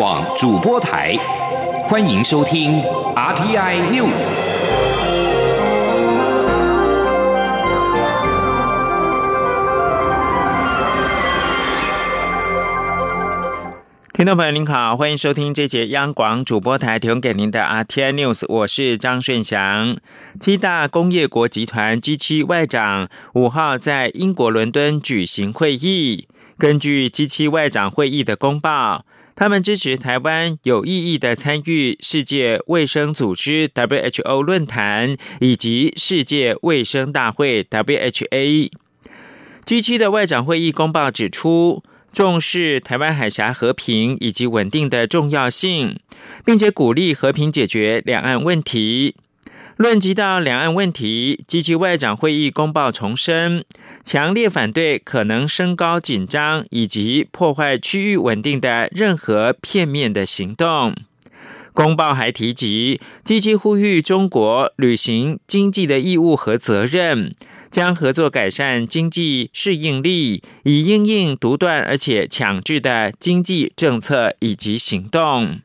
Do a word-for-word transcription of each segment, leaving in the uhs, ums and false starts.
广主播台，欢迎收听 R T I News。听众朋友您好，欢迎收听这节央广主播台提供给您的 R T I News， 我是张顺祥。七大工业国集团 G 七 外长五号在英国伦敦举行会议。根据 G 七 外长会议的公报，他们支持台湾有意义的参与世界卫生组织 W H O 论坛以及世界卫生大会 W H A。 G 七 的外长会议公报指出，重视台湾海峡和平以及稳定的重要性，并且鼓励和平解决两岸问题。论及到两岸问题， G 七 外长会议公报重申，强烈反对可能升高紧张以及破坏区域稳定的任何片面的行动。公报还提及 ，G 七 呼吁中国履行经济的义务和责任，将合作改善经济适应力，以因应独断而且强制的经济政策以及行动。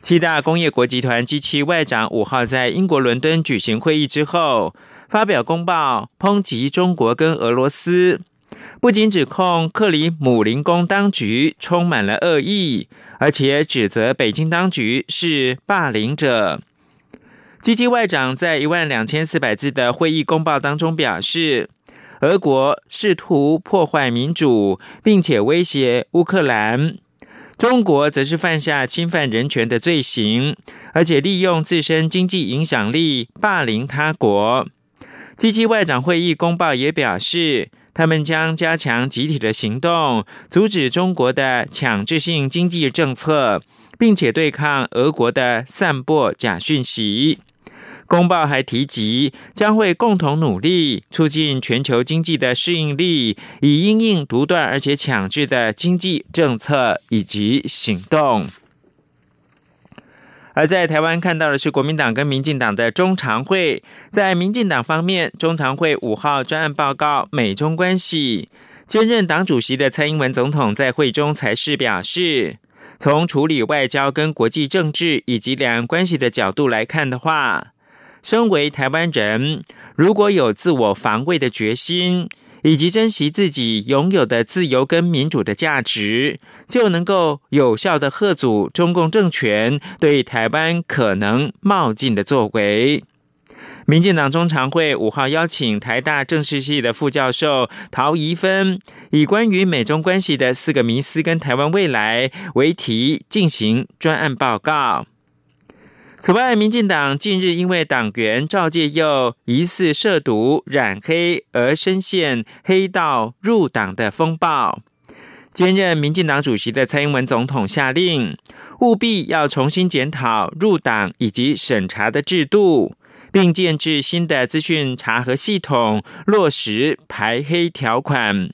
七大工业国集团 G 七 外长五号在英国伦敦举行会议之后，发表公报抨击中国跟俄罗斯，不仅指控克里姆林宫当局充满了恶意，而且指责北京当局是霸凌者。G 七 外长在一万两千四百字的会议公报当中表示，俄国试图破坏民主，并且威胁乌克兰，中国则是犯下侵犯人权的罪行，而且利用自身经济影响力霸凌他国。G 七 外长会议公报也表示，他们将加强集体的行动，阻止中国的强制性经济政策，并且对抗俄国的散播假讯息。公报还提及，将会共同努力促进全球经济的适应力，以因应独断而且强制的经济政策以及行动。而在台湾看到的是国民党跟民进党的中常会。在民进党方面，中常会五号专案报告美中关系，兼任党主席的蔡英文总统在会中才是表示，从处理外交跟国际政治以及两岸关系的角度来看的话，身为台湾人，如果有自我防卫的决心，以及珍惜自己拥有的自由跟民主的价值，就能够有效地遏阻中共政权对台湾可能冒进的作为。民进党中常会五号邀请台大政治系的副教授陶怡芬，以关于美中关系的四个迷思跟台湾未来为题进行专案报告。此外，民进党近日因为党员赵介佑疑似涉毒染黑而深陷黑道入党的风暴。兼任民进党主席的蔡英文总统下令，务必要重新检讨入党以及审查的制度，并建置新的资讯查核系统，落实排黑条款。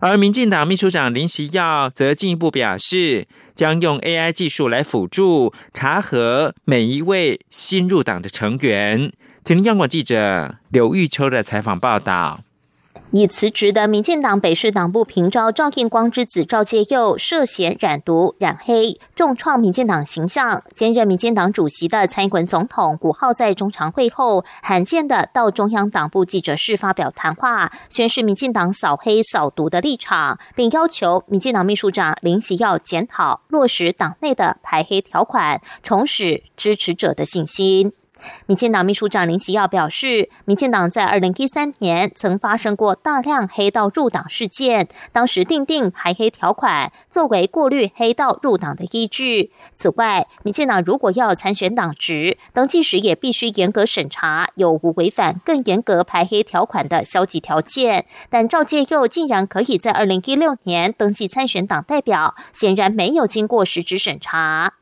而民进党秘书长林锡耀则进一步表示，将用 A I 技术来辅助查核每一位新入党的成员。请听央广记者刘玉秋的采访报道。已辞职的民进党北市党部平召赵印光之子赵介佑涉嫌染毒染黑，重创民进党形象。兼任民进党主席的蔡英文总统五号在中常会后，罕见的到中央党部记者室发表谈话，宣示民进党扫黑扫毒的立场，并要求民进党秘书长林锡耀检讨落实党内的排黑条款，重拾支持者的信心。民进党秘书长林锡耀表示，民进党在二零一三年曾发生过大量黑道入党事件，当时订定排黑条款作为过滤黑道入党的依据。此外，民进党如果要参选党职，登记时也必须严格审查有无违反更严格排黑条款的消极条件。但赵介佑竟然可以在二零一六年登记参选党代表，显然没有经过实质审查。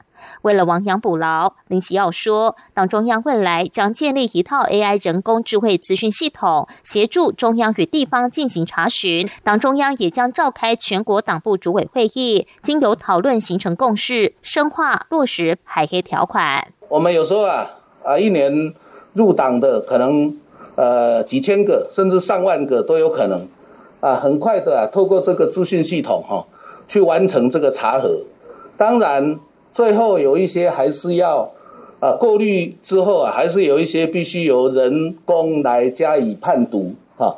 为了亡羊补牢，林锡耀说，党中央未来将建立一套 A I 人工智慧资讯系统，协助中央与地方进行查询。党中央也将召开全国党部主委会议，经由讨论形成共识，深化落实排黑条款。我们有时候啊啊，一年入党的可能呃几千个，甚至上万个都有可能啊，很快的啊，透过这个资讯系统哈、啊，去完成这个查核。当然最后有一些还是要啊过滤之后啊，还是有一些必须由人工来加以判读啊。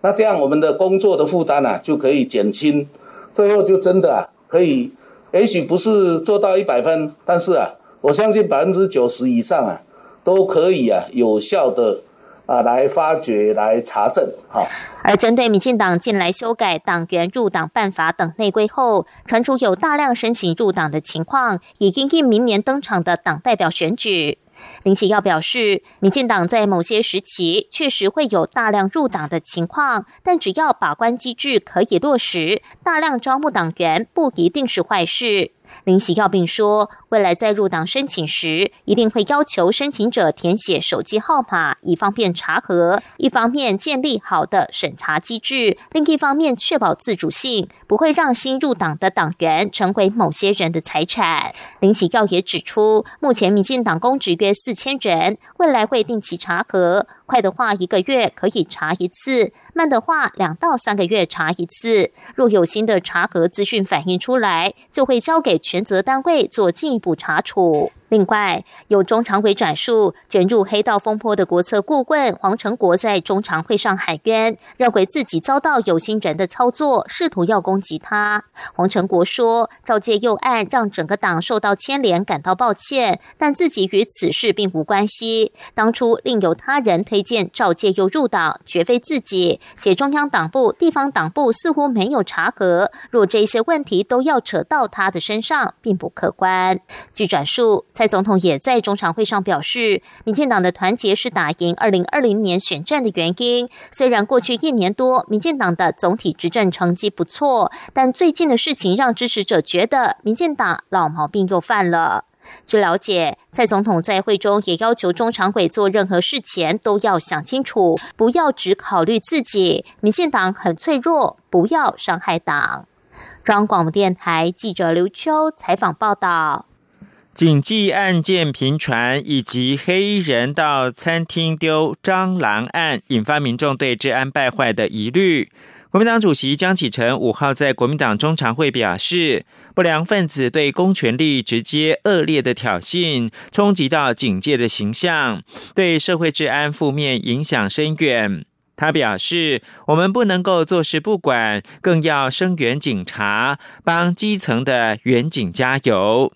那这样我们的工作的负担啊就可以减轻，最后就真的啊可以，也许不是做到一百分，但是啊我相信 百分之九十 以上啊都可以啊有效的啊，来发掘、来查证，好。而针对民进党近来修改党员入党办法等内规后，传出有大量申请入党的情况，以因应明年登场的党代表选举。林启耀表示，民进党在某些时期确实会有大量入党的情况，但只要把关机制可以落实，大量招募党员不一定是坏事。林启耀并说，未来在入党申请时，一定会要求申请者填写手机号码，以方便查核。一方面建立好的审查机制，另一方面确保自主性，不会让新入党的党员成为某些人的财产。林启耀也指出，目前民进党公职约四千人，未来会定期查核，快的话一个月可以查一次，慢的话两到三个月查一次。若有新的查核资讯反映出来，就会交给权责单位做进一步查处。另外，有中常委转述卷入黑道风波的国策顾问黄成国在中常会上喊冤，认为自己遭到有心人的操作，试图要攻击他。黄成国说，赵介佑案让整个党受到牵连，感到抱歉，但自己与此事并无关系。当初另有他人推荐赵介佑入党，绝非自己。且中央党部、地方党部似乎没有查核，若这些问题都要扯到他的身上，并不客观。据转述，蔡总统也在中常会上表示，民进党的团结是打赢二零二零年选战的原因。虽然过去一年多，民进党的总体执政成绩不错，但最近的事情让支持者觉得民进党老毛病又犯了。据了解，蔡总统在会中也要求中常委做任何事前都要想清楚，不要只考虑自己。民进党很脆弱，不要伤害党。中央广播电台记者刘秋采访报道。警纪案件频传，以及黑衣人到餐厅丢蟑螂案，引发民众对治安败坏的疑虑。国民党主席江启臣五号在国民党中常会表示，不良分子对公权力直接恶劣的挑衅，冲击到警界的形象，对社会治安负面影响深远。他表示，我们不能够坐视不管，更要声援警察，帮基层的援警加油。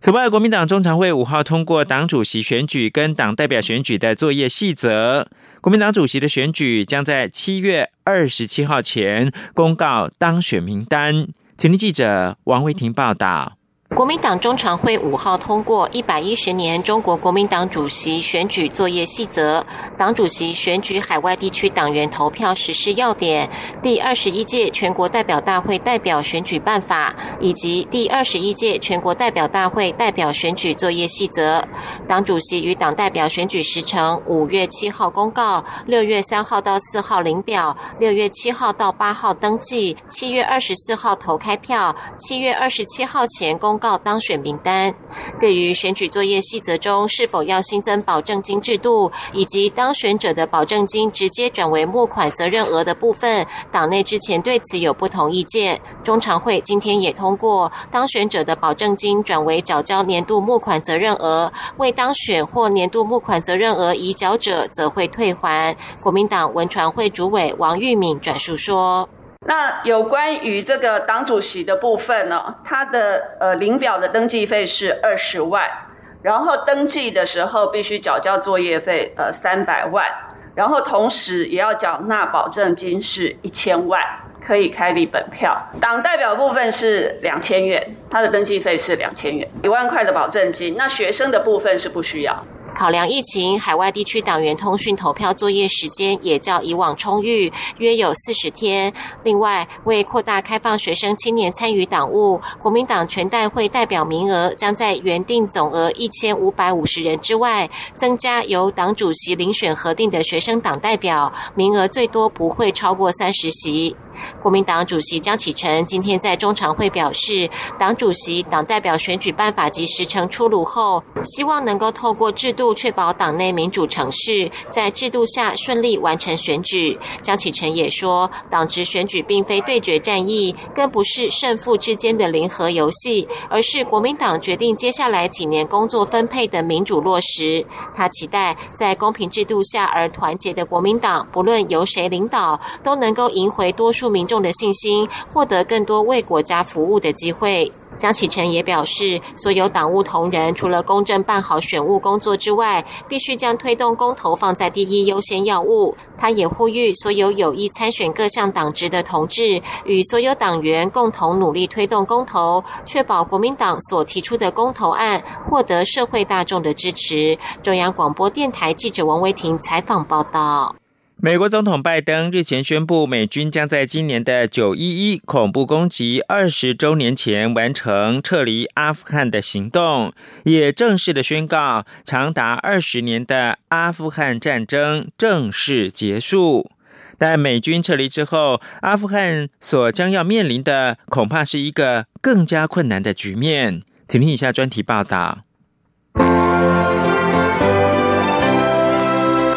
此外，国民党中常会五号通过党主席选举跟党代表选举的作业细则，国民党主席的选举将在七月二十七号前公告当选名单。请听记者王维婷报道。国民党中常会五号通过一百一十年中国国民党主席选举作业细则、党主席选举海外地区党员投票实施要点、第二十一届全国代表大会代表选举办法以及第二十一届全国代表大会代表选举作业细则。党主席与党代表选举时程五月七号公告，六月三号到四号领表，六月七号到八号登记，七月二十四号投开票，七月二十七号前公告告当选名单。对于选举作业细则中是否要新增保证金制度，以及当选者的保证金直接转为募款责任额的部分，党内之前对此有不同意见。中常会今天也通过当选者的保证金转为缴交年度募款责任额，未当选或年度募款责任额已缴者则会退还。国民党文传会主委王玉敏转述说，那有关于这个党主席的部分呢，他的呃领表的登记费是二十万，然后登记的时候必须缴交作业费呃三百万，然后同时也要缴纳保证金是一千万，可以开立本票。党代表部分是两千元，他的登记费是两千元，一万块的保证金。那学生的部分是不需要。考量疫情，海外地区党员通讯投票作业时间也较以往充裕，约有四十天。另外，为扩大开放学生青年参与党务，国民党全代会代表名额将在原定总额一千五百五十人之外，增加由党主席遴选核定的学生党代表，名额最多不会超过三十席。国民党主席江启臣今天在中常会表示，党主席、党代表选举办法及时程出炉后，希望能够透过制度确保党内民主程序，在制度下顺利完成选举。江启臣也说，党职选举并非对决战役，更不是胜负之间的零和游戏，而是国民党决定接下来几年工作分配的民主落实。他期待在公平制度下而团结的国民党，不论由谁领导，都能够赢回多数民众的信心，获得更多为国家服务的机会。江启臣也表示，所有党务同仁除了公正办好选务工作之外，必须将推动公投放在第一优先要务。他也呼吁所有有意参选各项党职的同志与所有党员共同努力推动公投，确保国民党所提出的公投案获得社会大众的支持。中央广播电台记者王威婷采访报道。美国总统拜登日前宣布，美军将在今年的九一一恐怖攻击二十周年前完成撤离阿富汗的行动，也正式的宣告长达二十年的阿富汗战争正式结束。但美军撤离之后，阿富汗所将要面临的恐怕是一个更加困难的局面。请听以下专题报道。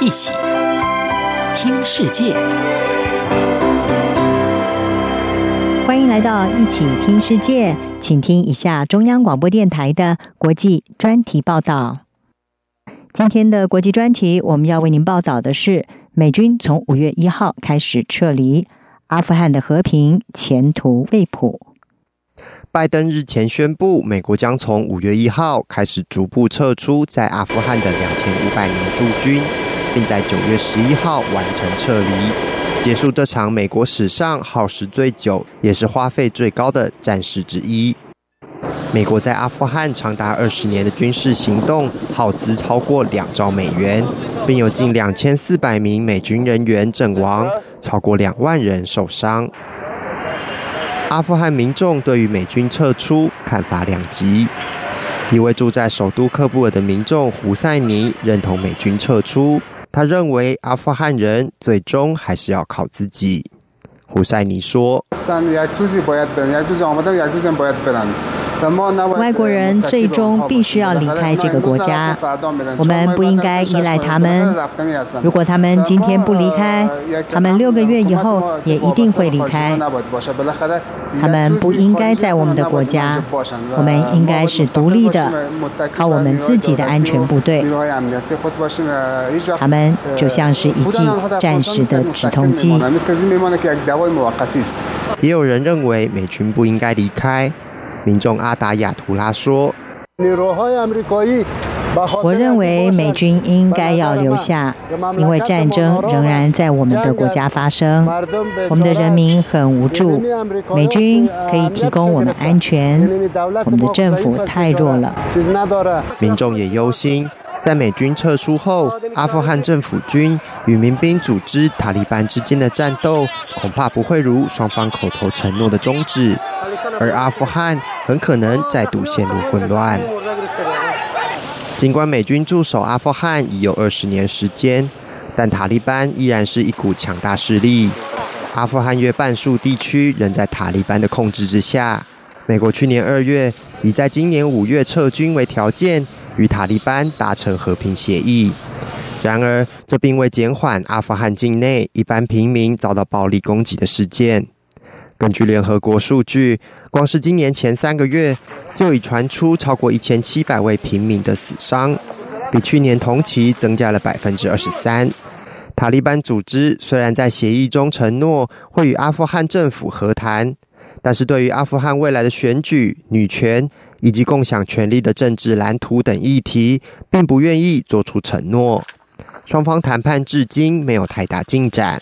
一起听世界，欢迎来到一起听世界，请听一下中央广播电台的国际专题报道。今天的国际专题，我们要为您报道的是美军从五月一号开始撤离，阿富汗的和平前途未卜。拜登日前宣布，美国将从五月一号开始逐步撤出在阿富汗的两千五百名驻军，并在九月十一号完成撤离，结束这场美国史上耗时最久也是花费最高的战事之一。美国在阿富汗长达二十年的军事行动耗资超过两兆美元，并有近两千四百名美军人员阵亡，超过两万人受伤。阿富汗民众对于美军撤出看法两极，一位住在首都喀布尔的民众胡塞尼认同美军撤出，他认为阿富汗人最终还是要靠自己。胡塞尼说，外国人最终必须要离开这个国家，我们不应该依赖他们，如果他们今天不离开，他们六个月以后也一定会离开，他们不应该在我们的国家，我们应该是独立的，靠我们自己的安全部队，他们就像是一剂战时的止痛剂。也有人认为美军不应该离开，民众阿达亚图拉说，我认为美军应该要留下，因为战争仍然在我们的国家发生，我们的人民很无助，美军可以提供我们安全，我们的政府太弱了。民众也忧心，在美军撤出后，阿富汗政府军与民兵组织塔利班之间的战斗恐怕不会如双方口头承诺的终止，而阿富汗很可能再度陷入混乱。尽管美军驻守阿富汗已有二十年时间，但塔利班依然是一股强大势力，阿富汗约半数地区仍在塔利班的控制之下。美国去年二月以在今年五月撤军为条件，与塔利班达成和平协议，然而这并未减缓阿富汗境内一般平民遭到暴力攻击的事件。根据联合国数据，光是今年前三个月就已传出超过一千七百位平民的死伤，比去年同期增加了 百分之二十三。 塔利班组织虽然在协议中承诺会与阿富汗政府和谈，但是对于阿富汗未来的选举、女权以及共享权利的政治蓝图等议题并不愿意做出承诺，双方谈判至今没有太大进展。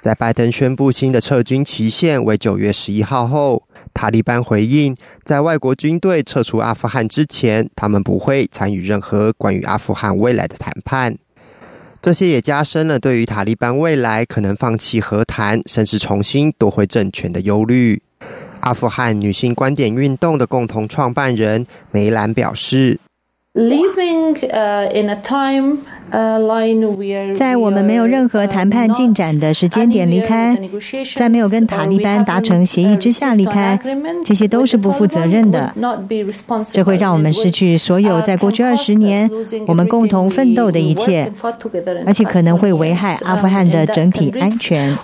在拜登宣布新的撤军期限为九月十一号后，塔利班回应，在外国军队撤出阿富汗之前，他们不会参与任何关于阿富汗未来的谈判。这些也加深了对于塔利班未来可能放弃和谈，甚至重新夺回政权的忧虑。阿富汗女性观点运动的共同创办人梅兰表示，Living in a time 在我们没有任何谈判进展的时间点离开，在没有跟塔利班达成协议之下离开，这些都是不负责任的。这会让我们失去所有在过去二十年我们共同奋斗的一切，而且可能会危害阿富汗的整体安全。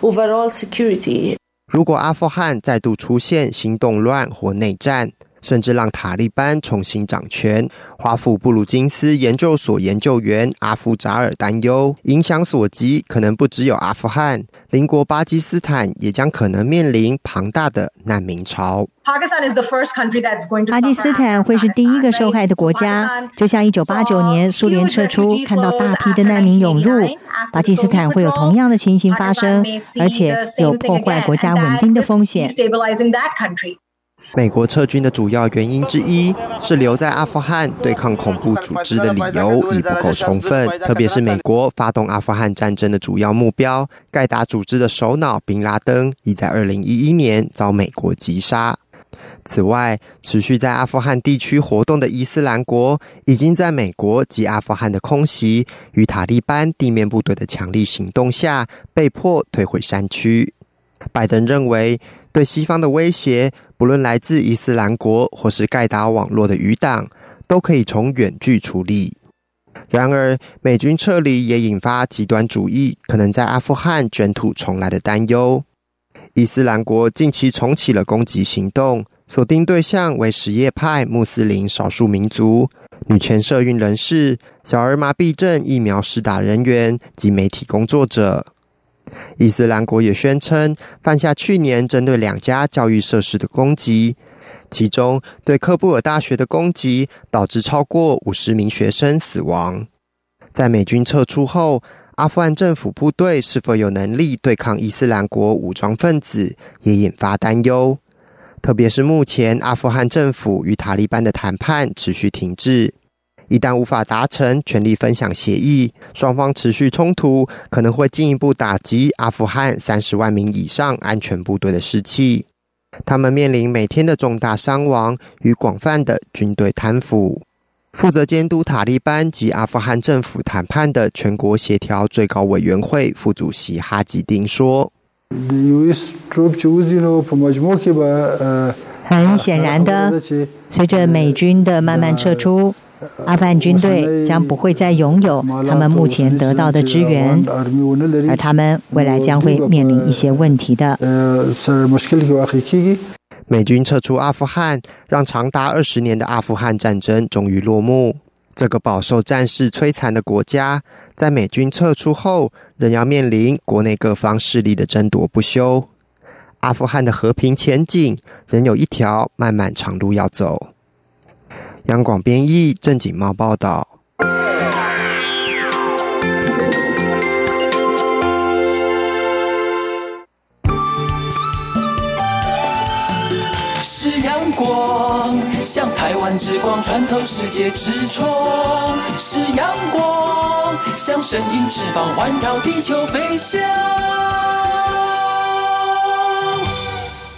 如果阿富汗再度出现新动乱或内战，甚至让塔利班重新掌权，华府布鲁金斯研究所研究员阿夫扎尔担忧，影响所及可能不只有阿富汗，邻国巴基斯坦也将可能面临庞大的难民潮。巴基斯坦会是第一个受害的国家，就像一九八九年苏联撤出，看到大批的难民涌入，巴基斯坦会有同样的情形发生，而且有破坏国家稳定的风险。美国撤军的主要原因之一是留在阿富汗对抗恐怖组织的理由已不够充分，特别是美国发动阿富汗战争的主要目标盖达组织的首脑宾拉登已在二零一一年遭美国击杀。此外，持续在阿富汗地区活动的伊斯兰国已经在美国及阿富汗的空袭与塔利班地面部队的强力行动下被迫退回山区。拜登认为，对西方的威胁，不论来自伊斯兰国或是盖达网络的余党，都可以从远距处理。然而，美军撤离也引发极端主义可能在阿富汗卷土重来的担忧。伊斯兰国近期重启了攻击行动，锁定对象为什叶派穆斯林少数民族、女权社运人士、小儿麻痹症疫苗施打人员及媒体工作者。伊斯兰国也宣称犯下去年针对两家教育设施的攻击，其中对喀布尔大学的攻击导致超过五十名学生死亡。在美军撤出后，阿富汗政府部队是否有能力对抗伊斯兰国武装分子也引发担忧，特别是目前阿富汗政府与塔利班的谈判持续停滞，一旦无法达成权力分享协议，双方持续冲突可能会进一步打击阿富汗三十万名以上安全部队的士气，他们面临每天的重大伤亡与广泛的军队贪腐。负责监督塔利班及阿富汗政府谈判的全国协调最高委员会副主席哈吉丁说，很显然的，随着美军的慢慢撤出，阿富汗军队将不会再拥有他们目前得到的支援，而他们未来将会面临一些问题的。美军撤出阿富汗，让长达二十年的阿富汗战争终于落幕。这个饱受战事摧残的国家，在美军撤出后，仍要面临国内各方势力的争夺不休。阿富汗的和平前景，仍有一条漫漫长路要走。央广编译郑锦茂报道。是阳光，像台湾之光穿透世界之窗；是阳光，像神鹰翅膀环绕地球飞翔。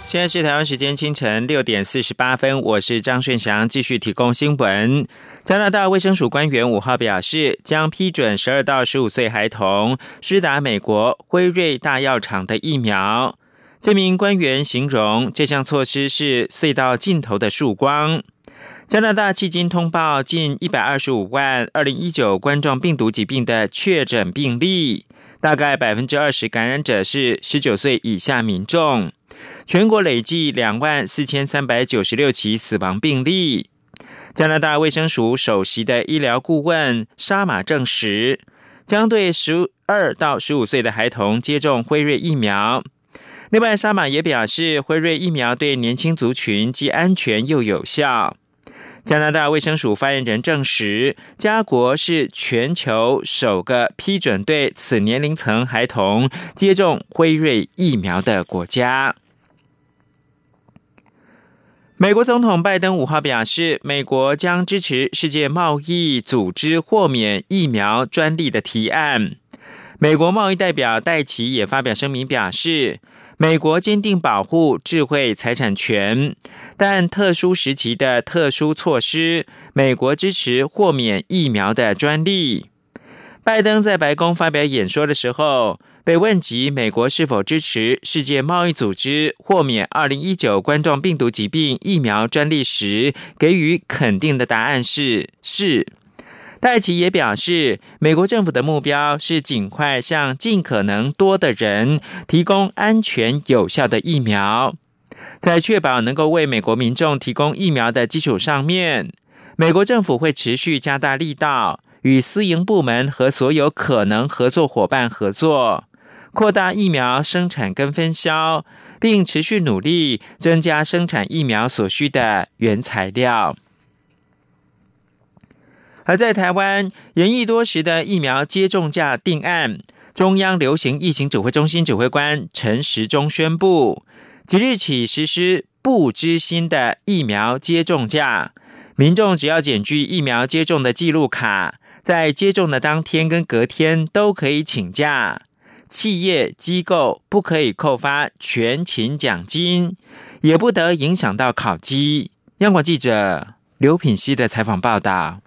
现在是台湾时间清晨六点四十八分，我是张顺祥，继续提供新闻。加拿大卫生署官员五号表示，将批准十二到十五岁孩童施打美国辉瑞大药厂的疫苗。这名官员形容这项措施是隧道尽头的曙光。加拿大迄今通报近一百二十五万二零一九冠状病毒疾病的确诊病例，大概 百分之二十 感染者是十九岁以下民众。全国累计两万四千三百九十六起死亡病例。加拿大卫生署首席的医疗顾问沙马证实，将对十二到十五岁的孩童接种辉瑞疫苗。另外，沙马也表示，辉瑞疫苗对年轻族群既安全又有效。加拿大卫生署发言人证实，加国是全球首个批准对此年龄层孩童接种辉瑞疫苗的国家。美国总统拜登五号表示，美国将支持世界贸易组织豁免疫苗专利的提案。美国贸易代表戴琪也发表声明表示，美国坚定保护智慧财产权，但特殊时期的特殊措施，美国支持豁免疫苗的专利。拜登在白宫发表演说的时候，被问及美国是否支持世界贸易组织豁免二零一九冠状病毒疾病疫苗专利时，给予肯定的答案是是。戴奇也表示，美国政府的目标是尽快向尽可能多的人提供安全有效的疫苗。在确保能够为美国民众提供疫苗的基础上面，美国政府会持续加大力道，与私营部门和所有可能合作伙伴合作，扩大疫苗生产跟分销，并持续努力增加生产疫苗所需的原材料。而在台湾，延役多时的疫苗接种假定案，中央流行疫情指挥中心指挥官陈时中宣布，即日起实施不支薪的疫苗接种假，民众只要检具疫苗接种的记录卡，在接种的当天跟隔天都可以请假，企业机构不可以扣发全勤奖金，也不得影响到考绩。央广记者刘品希的采访报道。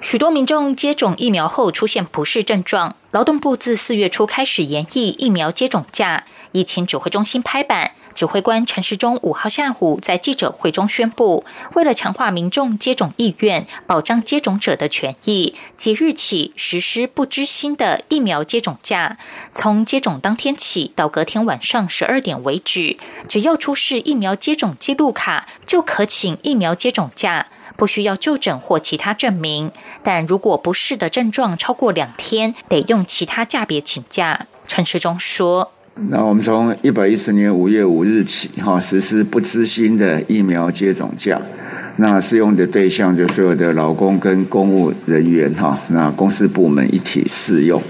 许多民众接种疫苗后出现不适症状，劳动部自四月初开始延役疫苗接种假。疫情指挥中心拍板，指挥官陈时中五号下午在记者会中宣布，为了强化民众接种意愿，保障接种者的权益，即日起实施不支薪的疫苗接种假，从接种当天起到隔天晚上十二点为止，只要出示疫苗接种记录卡，就可请疫苗接种假。不需要就诊或其他证明，但如果不适的症状超过两天，得用其他假别请假。陈时中说：“那我们从一百一十年五月五日起，哈实施不支薪的疫苗接种假。那适用的对象就是所有的劳工跟公务人员，哈那公司部门一体适用。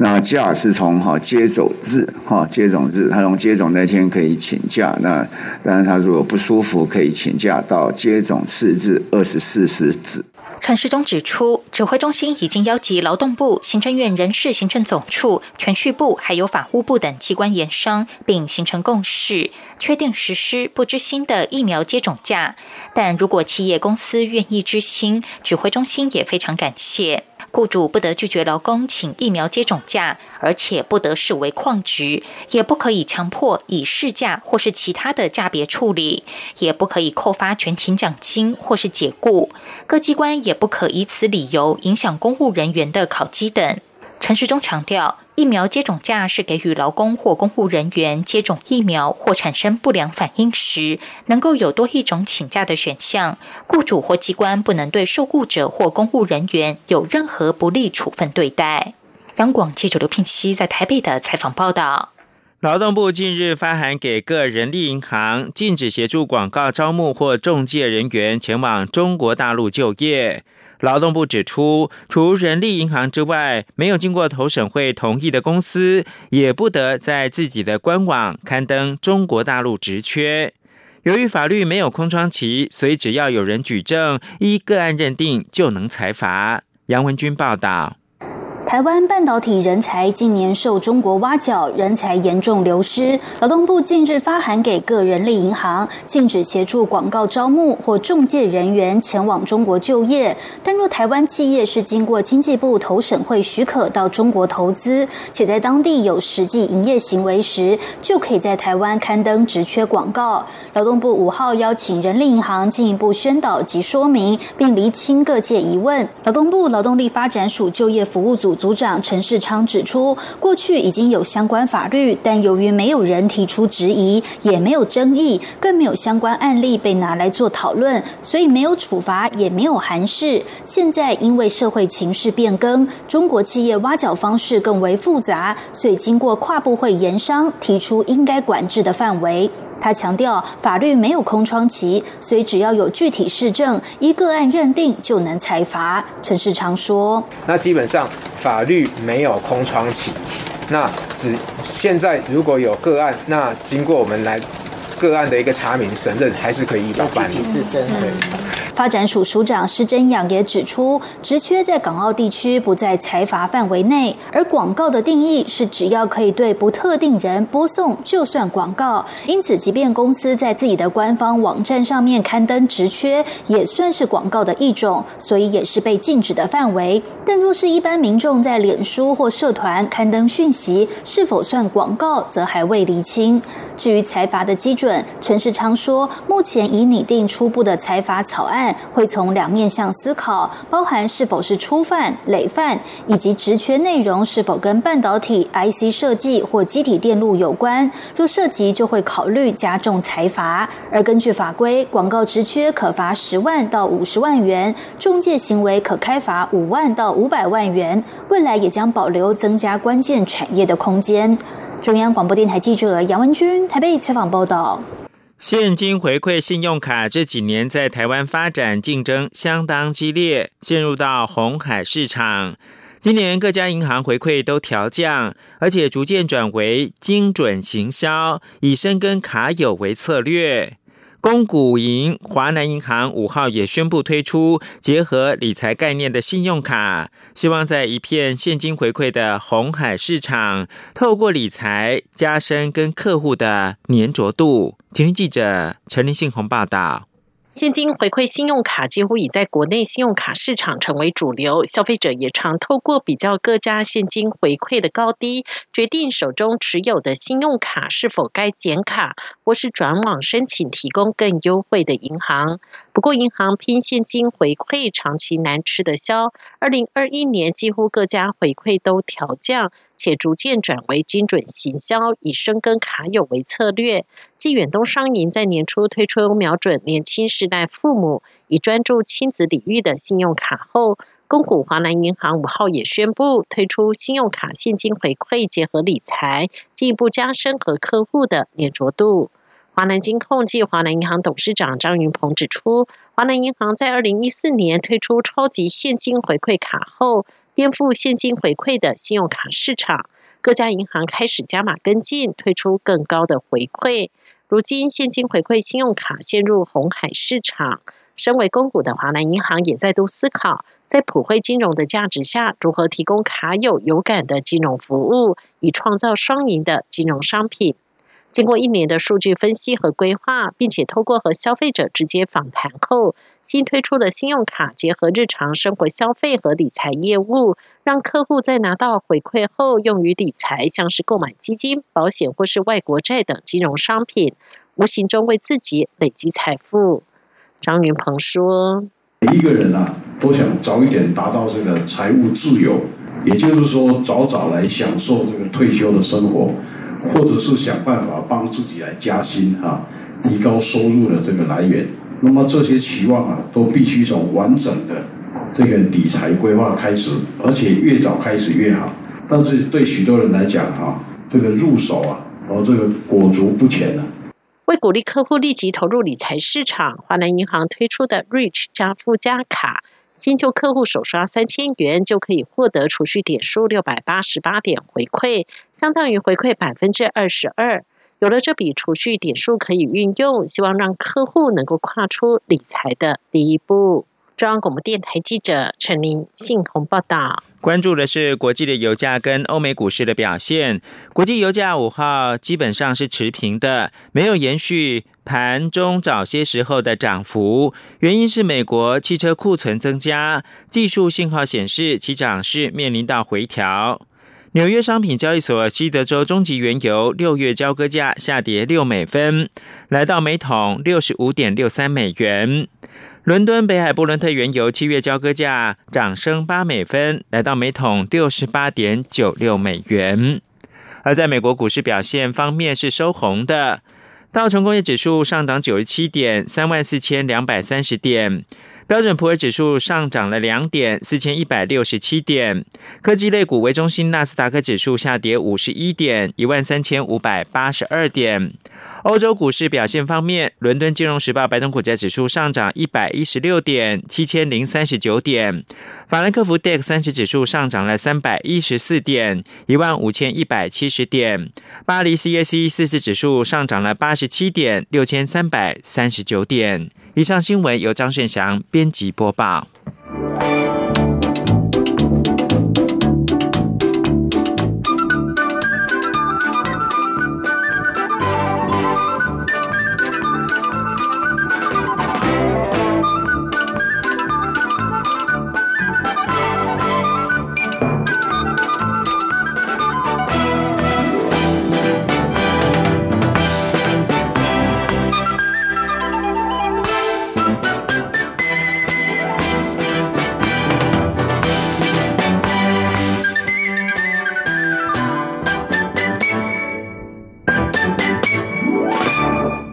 那假是从哈接种日，哈接种日，他从接种那天可以请假。那当然，他如果不舒服可以请假到接种次日二十四时止。”陈时中指出，指挥中心已经邀集劳动部、行政院人事行政总处、铨叙部还有法务部等机关研商，并形成共识，确定实施不支薪的疫苗接种假。但如果企业公司愿意支薪，指挥中心也非常感谢。雇主不得拒绝劳工请疫苗接种假，而且不得视为旷职，也不可以强迫以事假或是其他的假别处理，也不可以扣发全勤奖金或是解雇，各机关也不可以此理由影响公务人员的考绩等。陈时中强调，疫苗接种假是给予劳工或公务人员接种疫苗或产生不良反应时，能够有多一种请假的选项。雇主或机关不能对受雇者或公务人员有任何不利处分对待。央广记者刘聘熙在台北的采访报道。劳动部近日发函给各人力银行，禁止协助广告招募或仲介人员前往中国大陆就业。劳动部指出，除人力银行之外，没有经过投审会同意的公司，也不得在自己的官网刊登中国大陆职缺。由于法律没有空窗期，所以只要有人举证，依个案认定就能裁罚。杨文君报道。台湾半导体人才近年受中国挖角，人才严重流失。劳动部近日发函给各人力银行，禁止协助广告招募或仲介人员前往中国就业。但若台湾企业是经过经济部投审会许可到中国投资，且在当地有实际营业行为时，就可以在台湾刊登职缺广告。劳动部五号邀请人力银行进一步宣导及说明，并厘清各界疑问。劳动部劳动力发展署就业服务组组长陈世昌指出，过去已经有相关法律，但由于没有人提出质疑，也没有争议，更没有相关案例被拿来做讨论，所以没有处罚，也没有函释。现在因为社会情势变更，中国企业挖角方式更为复杂，所以经过跨部会研商，提出应该管制的范围。他强调，法律没有空窗期，所以只要有具体事证，依个案认定就能裁罚。陈世昌说：“那基本上法律没有空窗期，那只现在如果有个案，那经过我们来个案的一个查明审认，还是可以依法办理。具体事证。”发展署署长施珍仰也指出，职缺在港澳地区不在裁罚范围内，而广告的定义是只要可以对不特定人播送就算广告，因此即便公司在自己的官方网站上面刊登职缺，也算是广告的一种，所以也是被禁止的范围。但若是一般民众在脸书或社团刊登讯息，是否算广告则还未厘清。至于裁罚的基准，陈世昌说，目前已拟定初步的裁罚草案，会从两面向思考，包含是否是初犯、累犯，以及职缺内容是否跟半导体、I C 设计或机体电路有关。若涉及，就会考虑加重裁罚。而根据法规，广告职缺可罚十万到五十万元，中介行为可开罚五万到五百万元。未来也将保留增加关键产业的空间。中央广播电台记者杨文君台北采访报道。现金回馈信用卡这几年在台湾发展竞争相当激烈，陷入到红海市场。今年各家银行回馈都调降，而且逐渐转为精准行销，以深耕卡友为策略。公股银华南银行五号也宣布推出结合理财概念的信用卡，希望在一片现金回馈的红海市场，透过理财加深跟客户的粘着度。请听记者陈林信宏报道。现金回馈信用卡几乎已在国内信用卡市场成为主流，消费者也常透过比较各家现金回馈的高低，决定手中持有的信用卡是否该减卡，或是转往申请提供更优惠的银行。不过银行拼现金回馈长期难吃得消，二零二一年几乎各家回馈都调降，且逐渐转为精准行销，以深耕卡友为策略。继远东商银在年初推出瞄准年轻世代父母，以专注亲子领域的信用卡后，公股华南银行五号也宣布推出信用卡现金回馈结合理财，进一步加深和客户的粘着度。华南金控暨华南银行董事长张云鹏指出，华南银行在二零一四年推出超级现金回馈卡后，颠覆现金回馈的信用卡市场，各家银行开始加码跟进，推出更高的回馈。如今现金回馈信用卡陷入红海市场，身为公股的华南银行也再度思考，在普惠金融的价值下，如何提供卡友有感的金融服务，以创造双赢的金融商品。经过一年的数据分析和规划，并且透过和消费者直接访谈后，新推出的信用卡结合日常生活消费和理财业务，让客户在拿到回馈后用于理财，像是购买基金、保险或是外国债等金融商品，无形中为自己累积财富。张云鹏说：“每一个人啊，都想早一点达到这个财务自由，也就是说，早早来享受这个退休的生活。”或者是想办法帮自己来加薪啊，提高收入的这个来源。那么这些期望啊，都必须从完整的这个理财规划开始，而且越早开始越好。但是对许多人来讲啊，这个入手啊，然后这个裹足不前啊。为鼓励客户立即投入理财市场，华南银行推出的 Rich 加附加卡，新旧客户首刷三千元就可以获得储蓄点数六百八十八点回馈，相当于回馈百分之二十二。有了这笔储蓄点数可以运用，希望让客户能够跨出理财的第一步。中央广播电台记者陈林信宏报道。关注的是国际的油价跟欧美股市的表现。国际油价五号基本上是持平的，没有延续盘中早些时候的涨幅，原因是美国汽车库存增加，技术信号显示其涨势面临到回调。纽约商品交易所西德州中级原油六月交割价下跌六美分，来到每桶 六十五点六三 美元。伦敦北海布伦特原油七月交割价涨升八美分，来到每桶 六十八点九六 美元。而在美国股市表现方面是收红的，道琼工业指数上涨九十七点 三万四千二百三十 点，标准普尔指数上涨了两点 四千一百六十七 点，科技类股为中心纳斯达克指数下跌五十一点 一万三千五百八十二 点，欧洲股市表现方面，伦敦金融时报白铜股价指数上涨一百一十六点 七千零三十九 点，法兰克福 D A X 三十 指数上涨了三百一十四点 一万五千一百七十 点，巴黎 C A C 四十 指数上涨了八十七点 六千三百三十九 点。以上新闻由张炫翔编辑播报。